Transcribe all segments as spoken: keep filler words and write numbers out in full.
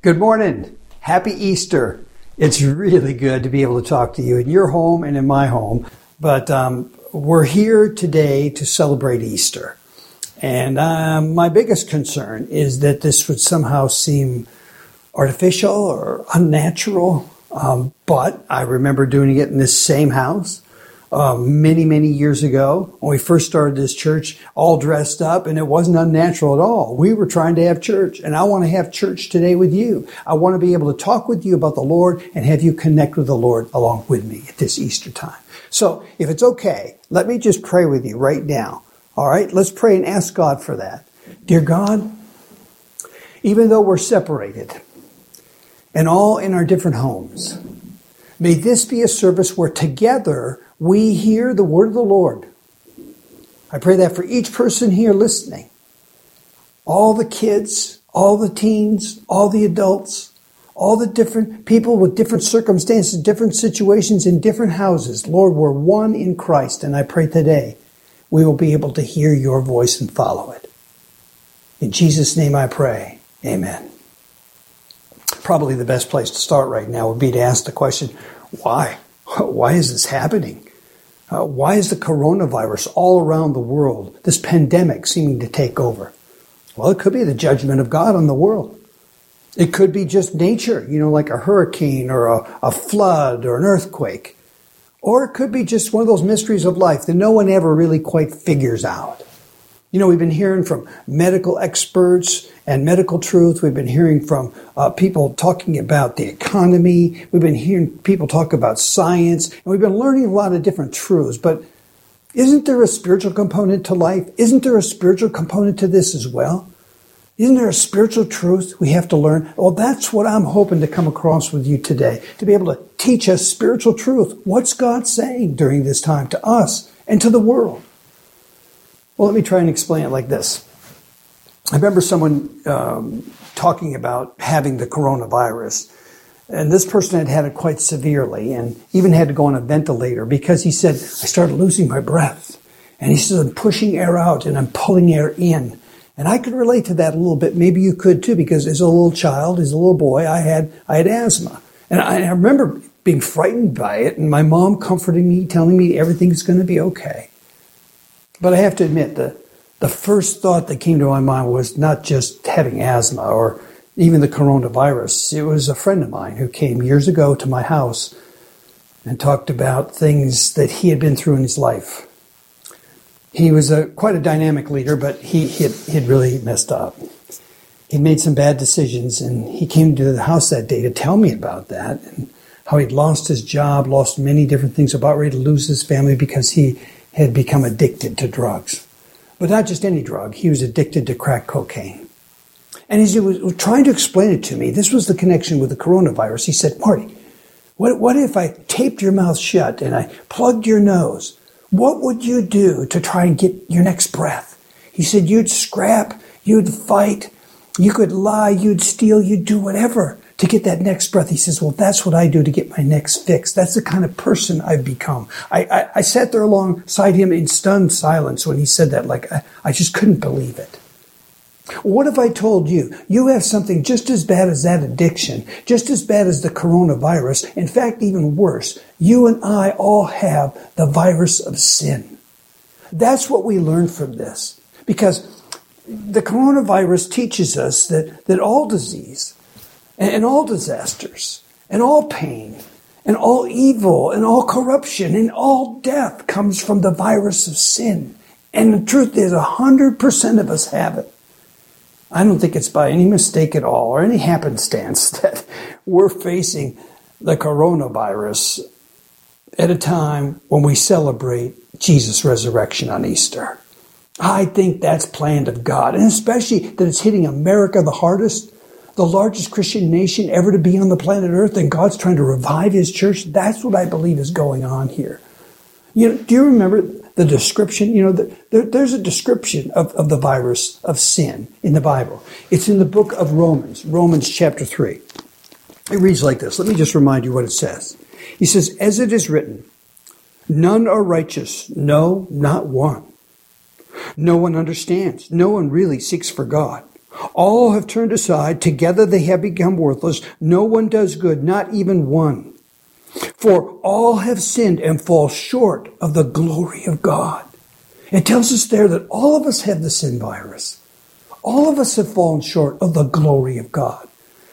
Good morning. Happy Easter. It's really good to be able to talk to you in your home and in my home. But um, we're here today to celebrate Easter. And uh, my biggest concern is that this would somehow seem artificial or unnatural. Um, but I remember doing it in this same house uh, many, many years ago when we first started this church, all dressed up, and it wasn't unnatural at all. We were trying to have church, and I want to have church today with you. I want to be able to talk with you about the Lord and have you connect with the Lord along with me at this Easter time. So if it's okay, let me just pray with you right now. All right, let's pray and ask God for that. Dear God, even though we're separated and all in our different homes, may this be a service where together we hear the word of the Lord. I pray that for each person here listening, all the kids, all the teens, all the adults, all the different people with different circumstances, different situations in different houses. Lord, we're one in Christ, and I pray today we will be able to hear your voice and follow it. In Jesus' name I pray. Amen. Probably the best place to start right now would be to ask the question, why? Why is this happening? Uh, why is the coronavirus all around the world, this pandemic, seeming to take over? Well, it could be the judgment of God on the world. It could be just nature, you know, like a hurricane or a, a flood or an earthquake. Or it could be just one of those mysteries of life that no one ever really quite figures out. You know, we've been hearing from medical experts and medical truth. We've been hearing from uh, people talking about the economy. We've been hearing people talk about science. And we've been learning a lot of different truths. But isn't there a spiritual component to life? Isn't there a spiritual component to this as well? Isn't there a spiritual truth we have to learn? Well, that's what I'm hoping to come across with you today, to be able to teach us spiritual truth. What's God saying during this time to us and to the world? Well, let me try and explain it like this. I remember someone um, talking about having the coronavirus, and this person had had it quite severely and even had to go on a ventilator because he said, I started losing my breath. And he says, I'm pushing air out and I'm pulling air in. And I could relate to that a little bit. Maybe you could too, because as a little child, as a little boy, I had I had asthma. And I, I remember being frightened by it and my mom comforting me, telling me everything's going to be okay. But I have to admit, the, the first thought that came to my mind was not just having asthma or even the coronavirus. It was a friend of mine who came years ago to my house and talked about things that he had been through in his life. He was a, quite a dynamic leader, but he, he, had, he had really messed up. He'd made some bad decisions, and he came to the house that day to tell me about that and how he'd lost his job, lost many different things, about ready to lose his family because he had become addicted to drugs. But not just any drug. He was addicted to crack cocaine. And as he was trying to explain it to me, this was the connection with the coronavirus. He said, Marty, what, what if I taped your mouth shut and I plugged your nose? What would you do to try and get your next breath? He said, you'd scrap, you'd fight, you could lie, you'd steal, you'd do whatever to get that next breath. He says, well, that's what I do to get my next fix. That's the kind of person I've become. I, I, I sat there alongside him in stunned silence when he said that. Like, I, I just couldn't believe it. What if I told you, you have something just as bad as that addiction, just as bad as the coronavirus, in fact, even worse, you and I all have the virus of sin. That's what we learn from this, because the coronavirus teaches us that, that all disease and all disasters and all pain and all evil and all corruption and all death comes from the virus of sin. And the truth is, one hundred percent of us have it. I don't think it's by any mistake at all or any happenstance that we're facing the coronavirus at a time when we celebrate Jesus' resurrection on Easter. I think that's planned of God, and especially that it's hitting America the hardest, the largest Christian nation ever to be on the planet Earth, and God's trying to revive his church. That's what I believe is going on here. You know, do you remember the description? You know, the, there, there's a description of, of the virus of sin in the Bible. It's in the book of Romans, Romans chapter three. It reads like this. Let me just remind you what it says. He says, as it is written, none are righteous, no, not one. No one understands. No one really seeks for God. All have turned aside. Together they have become worthless. No one does good, not even one. For all have sinned and fall short of the glory of God. It tells us there that all of us have the sin virus. All of us have fallen short of the glory of God.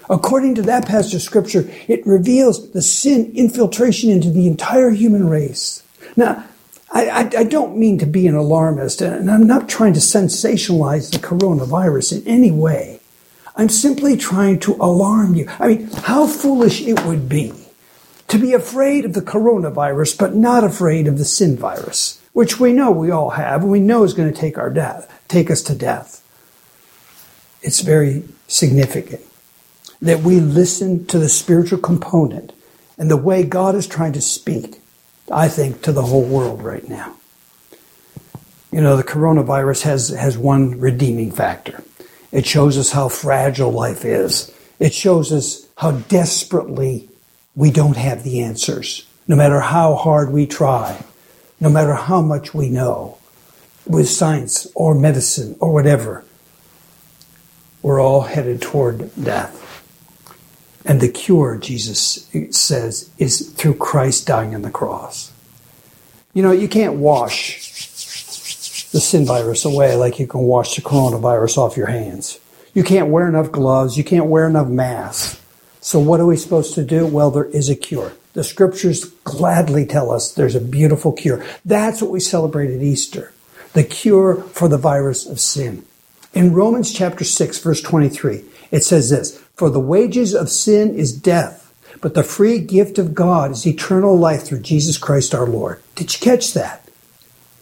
According to that passage of Scripture, it reveals the sin infiltration into the entire human race. Now, I, I, I don't mean to be an alarmist, and I'm not trying to sensationalize the coronavirus in any way. I'm simply trying to alarm you. I mean, how foolish it would be to be afraid of the coronavirus, but not afraid of the sin virus, which we know we all have, and we know is going to take our death, take us to death. It's very significant that we listen to the spiritual component and the way God is trying to speak, I think, to the whole world right now. You know, the coronavirus has, has one redeeming factor. It shows us how fragile life is. It shows us how desperately we don't have the answers, no matter how hard we try, no matter how much we know, with science or medicine or whatever. We're all headed toward death. And the cure, Jesus says, is through Christ dying on the cross. You know, you can't wash the sin virus away like you can wash the coronavirus off your hands. You can't wear enough gloves. You can't wear enough masks. So what are we supposed to do? Well, there is a cure. The Scriptures gladly tell us there's a beautiful cure. That's what we celebrate at Easter, the cure for the virus of sin. In Romans chapter six, verse twenty-three, it says this, "For the wages of sin is death, but the free gift of God is eternal life through Jesus Christ our Lord." Did you catch that?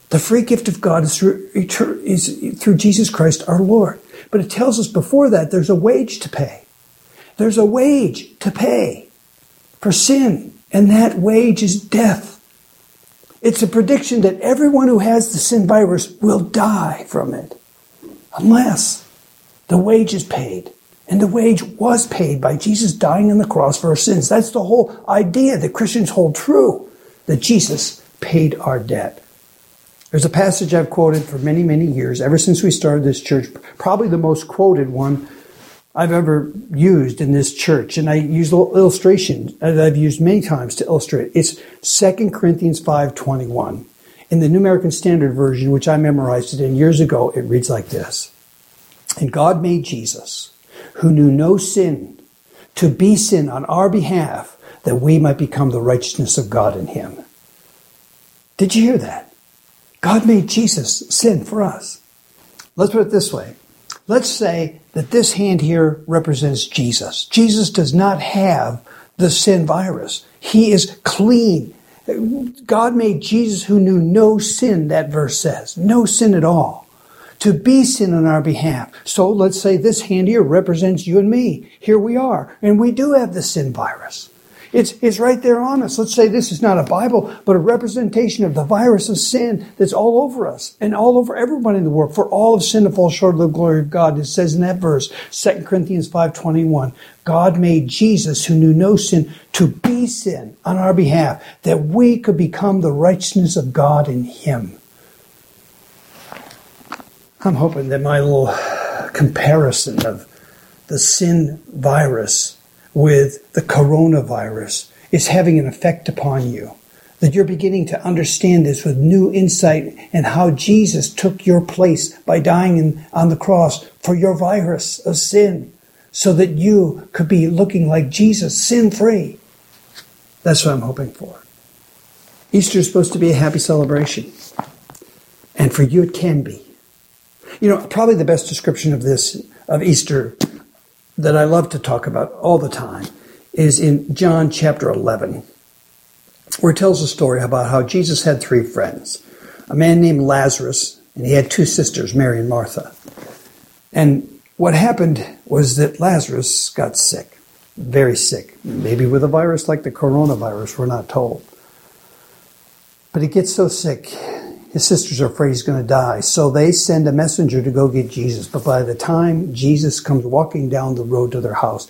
The free gift of God is through, is through Jesus Christ our Lord. But it tells us before that there's a wage to pay. There's a wage to pay for sin, and that wage is death. It's a prediction that everyone who has the sin virus will die from it, unless the wage is paid. And the wage was paid by Jesus dying on the cross for our sins. That's the whole idea that Christians hold true, that Jesus paid our debt. There's a passage I've quoted for many, many years, ever since we started this church, probably the most quoted one I've ever used in this church. And I use illustration that I've used many times to illustrate. It's Second Corinthians five twenty-one. In the New American Standard Version, which I memorized it in years ago, it reads like this. "And God made Jesus, who knew no sin, to be sin on our behalf, that we might become the righteousness of God in him." Did you hear that? God made Jesus sin for us. Let's put it this way. Let's say that this hand here represents Jesus. Jesus does not have the sin virus. He is clean. God made Jesus who knew no sin, that verse says. No sin at all. To be sin on our behalf. So let's say this hand here represents you and me. Here we are. And we do have the sin virus. It's, it's right there on us. Let's say this is not a Bible, but a representation of the virus of sin that's all over us and all over everyone in the world. For all have sinned and fall short of the glory of God. It says in that verse, Second Corinthians five twenty-one, God made Jesus who knew no sin to be sin on our behalf, that we could become the righteousness of God in him. I'm hoping that my little comparison of the sin virus with the coronavirus is having an effect upon you, that you're beginning to understand this with new insight and how Jesus took your place by dying in, on the cross for your virus of sin, so that you could be looking like Jesus, sin-free. That's what I'm hoping for. Easter is supposed to be a happy celebration, and for you it can be. You know, probably the best description of this, of Easter, that I love to talk about all the time is in John chapter eleven, where it tells a story about how Jesus had three friends, a man named Lazarus, and he had two sisters, Mary and Martha. And what happened was that Lazarus got sick, very sick, maybe with a virus like the coronavirus, we're not told. But he gets so sick, his sisters are afraid he's going to die, so they send a messenger to go get Jesus. But by the time Jesus comes walking down the road to their house,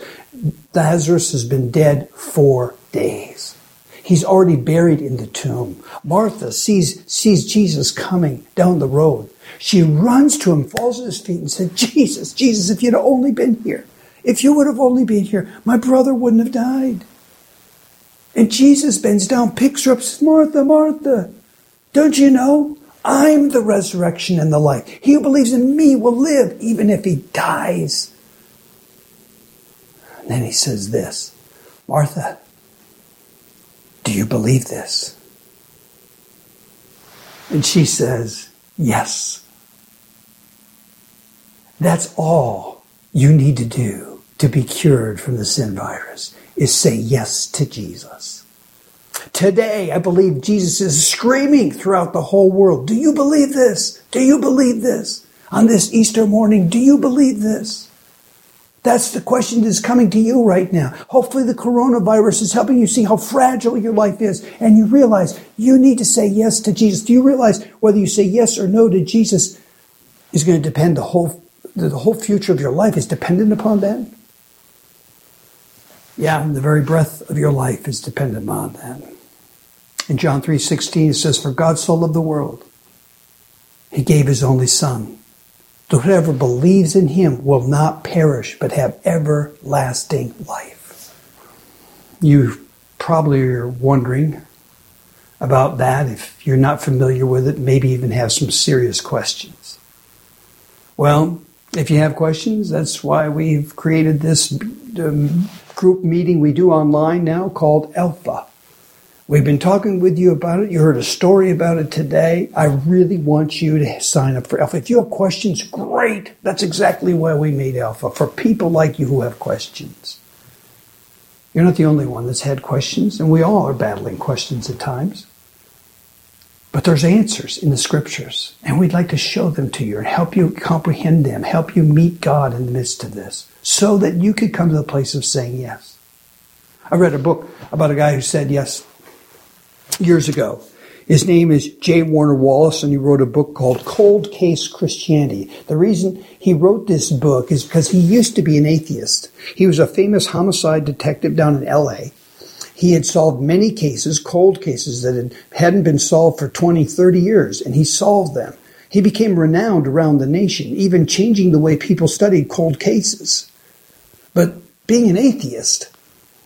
Lazarus has been dead four days. He's already buried in the tomb. Martha sees, sees Jesus coming down the road. She runs to him, falls at his feet, and said, Jesus, Jesus, if you'd only been here, if you would have only been here, my brother wouldn't have died. And Jesus bends down, picks her up, says, Martha, Martha, don't you know? I'm the resurrection and the life. He who believes in me will live even if he dies. And then he says this, Martha, do you believe this? And she says, yes. That's all you need to do to be cured from the sin virus is say yes to Jesus. Today, I believe Jesus is screaming throughout the whole world, do you believe this? Do you believe this? On this Easter morning, do you believe this? That's the question that's coming to you right now. Hopefully the coronavirus is helping you see how fragile your life is, and you realize you need to say yes to Jesus. Do you realize whether you say yes or no to Jesus is going to depend the whole, the whole future of your life is dependent upon that? Yeah, the very breath of your life is dependent on that. In John three sixteen, it says, for God so loved the world, he gave his only son, that whoever believes in him will not perish, but have everlasting life. You probably are wondering about that. If you're not familiar with it, maybe even have some serious questions. Well, if you have questions, that's why we've created this um, group meeting we do online now called Alpha. We've been talking with you about it. You heard a story about it today. I really want you to sign up for Alpha. If you have questions, great. That's exactly why we made Alpha, for people like you who have questions. You're not the only one that's had questions, and we all are battling questions at times. But there's answers in the scriptures, and we'd like to show them to you and help you comprehend them, help you meet God in the midst of this, so that you could come to the place of saying yes. I read a book about a guy who said yes years ago. His name is J. Warner Wallace, and he wrote a book called Cold Case Christianity. The reason he wrote this book is because he used to be an atheist. He was a famous homicide detective down in L A He had solved many cases, cold cases, that had, hadn't been solved for twenty, thirty years, and he solved them. He became renowned around the nation, even changing the way people studied cold cases. But being an atheist,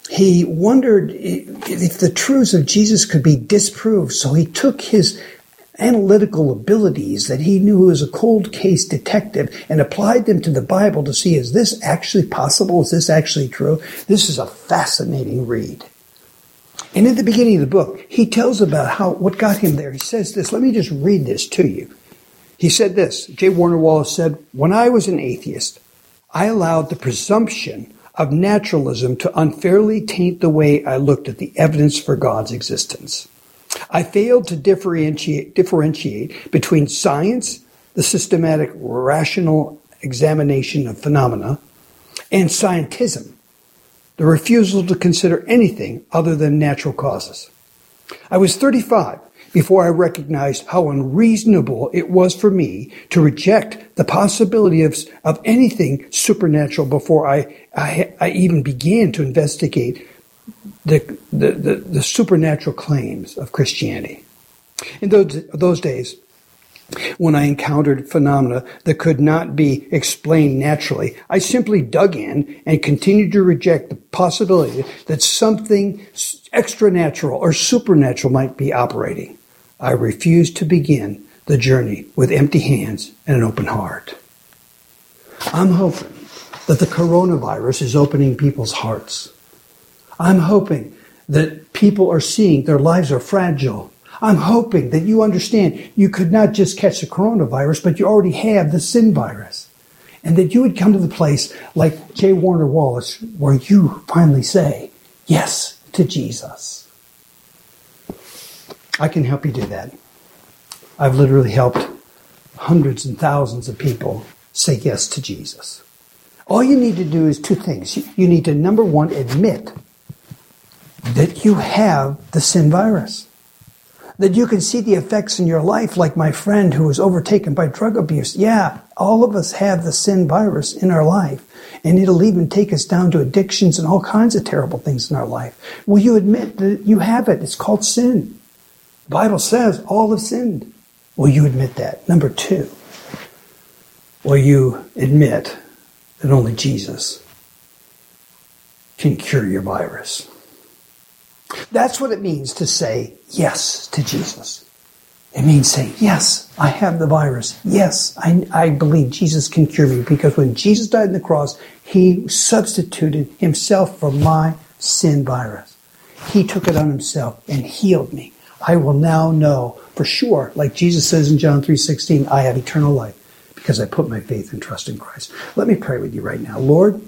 he wondered if the truths of Jesus could be disproved, so he took his analytical abilities that he knew as a cold case detective and applied them to the Bible to see, is this actually possible? Is this actually true? This is a fascinating read. And at the beginning of the book, he tells about how what got him there. He says this. Let me just read this to you. He said this. J. Warner Wallace said, when I was an atheist, I allowed the presumption of naturalism to unfairly taint the way I looked at the evidence for God's existence. I failed to differentiate, differentiate between science, the systematic rational examination of phenomena, and scientism, the refusal to consider anything other than natural causes. I was thirty-five before I recognized how unreasonable it was for me to reject the possibility of, of anything supernatural before I, I, I even began to investigate the, the, the, the supernatural claims of Christianity. In those, those days, when I encountered phenomena that could not be explained naturally, I simply dug in and continued to reject the possibility that something extranatural or supernatural might be operating. I refused to begin the journey with empty hands and an open heart. I'm hoping that the coronavirus is opening people's hearts. I'm hoping that people are seeing their lives are fragile. I'm hoping that you understand you could not just catch the coronavirus, but you already have the sin virus. And that you would come to the place like J. Warner Wallace, where you finally say yes to Jesus. I can help you do that. I've literally helped hundreds and thousands of people say yes to Jesus. All you need to do is two things. You need to, number one, admit that you have the sin virus. That you can see the effects in your life, like my friend who was overtaken by drug abuse. Yeah, all of us have the sin virus in our life, and it'll even take us down to addictions and all kinds of terrible things in our life. Will you admit that you have it? It's called sin. The Bible says all have sinned. Will you admit that? Number two, will you admit that only Jesus can cure your virus? That's what it means to say yes to Jesus. It means say, yes, I have the virus. Yes, I, I believe Jesus can cure me. Because when Jesus died on the cross, he substituted himself for my sin virus. He took it on himself and healed me. I will now know for sure, like Jesus says in John three sixteen, I have eternal life because I put my faith and trust in Christ. Let me pray with you right now. Lord,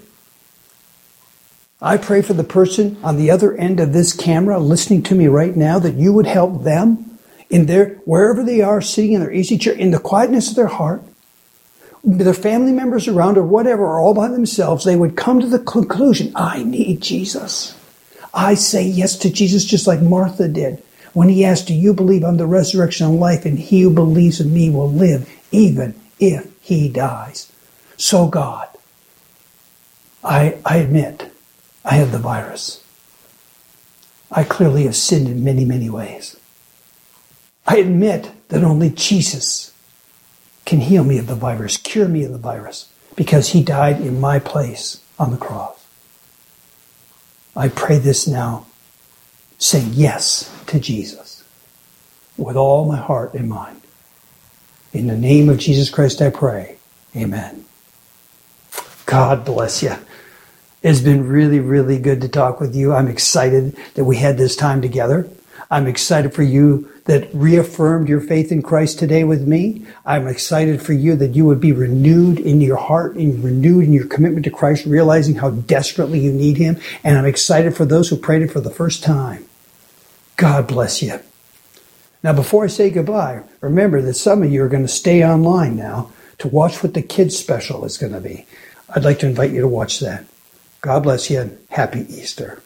I pray for the person on the other end of this camera listening to me right now that you would help them in their, wherever they are, sitting in their easy chair, in the quietness of their heart, their family members around or whatever, or all by themselves, they would come to the conclusion, I need Jesus. I say yes to Jesus just like Martha did when he asked, do you believe on the resurrection and life? And he who believes in me will live even if he dies. So God, I, I admit, I have the virus. I clearly have sinned in many, many ways. I admit that only Jesus can heal me of the virus, cure me of the virus, because he died in my place on the cross. I pray this now, saying yes to Jesus with all my heart and mind. In the name of Jesus Christ I pray, amen. God bless you. It's been really, really good to talk with you. I'm excited that we had this time together. I'm excited for you that reaffirmed your faith in Christ today with me. I'm excited for you that you would be renewed in your heart and renewed in your commitment to Christ, realizing how desperately you need him. And I'm excited for those who prayed it for the first time. God bless you. Now, before I say goodbye, remember that some of you are going to stay online now to watch what the kids special is going to be. I'd like to invite you to watch that. God bless you and happy Easter.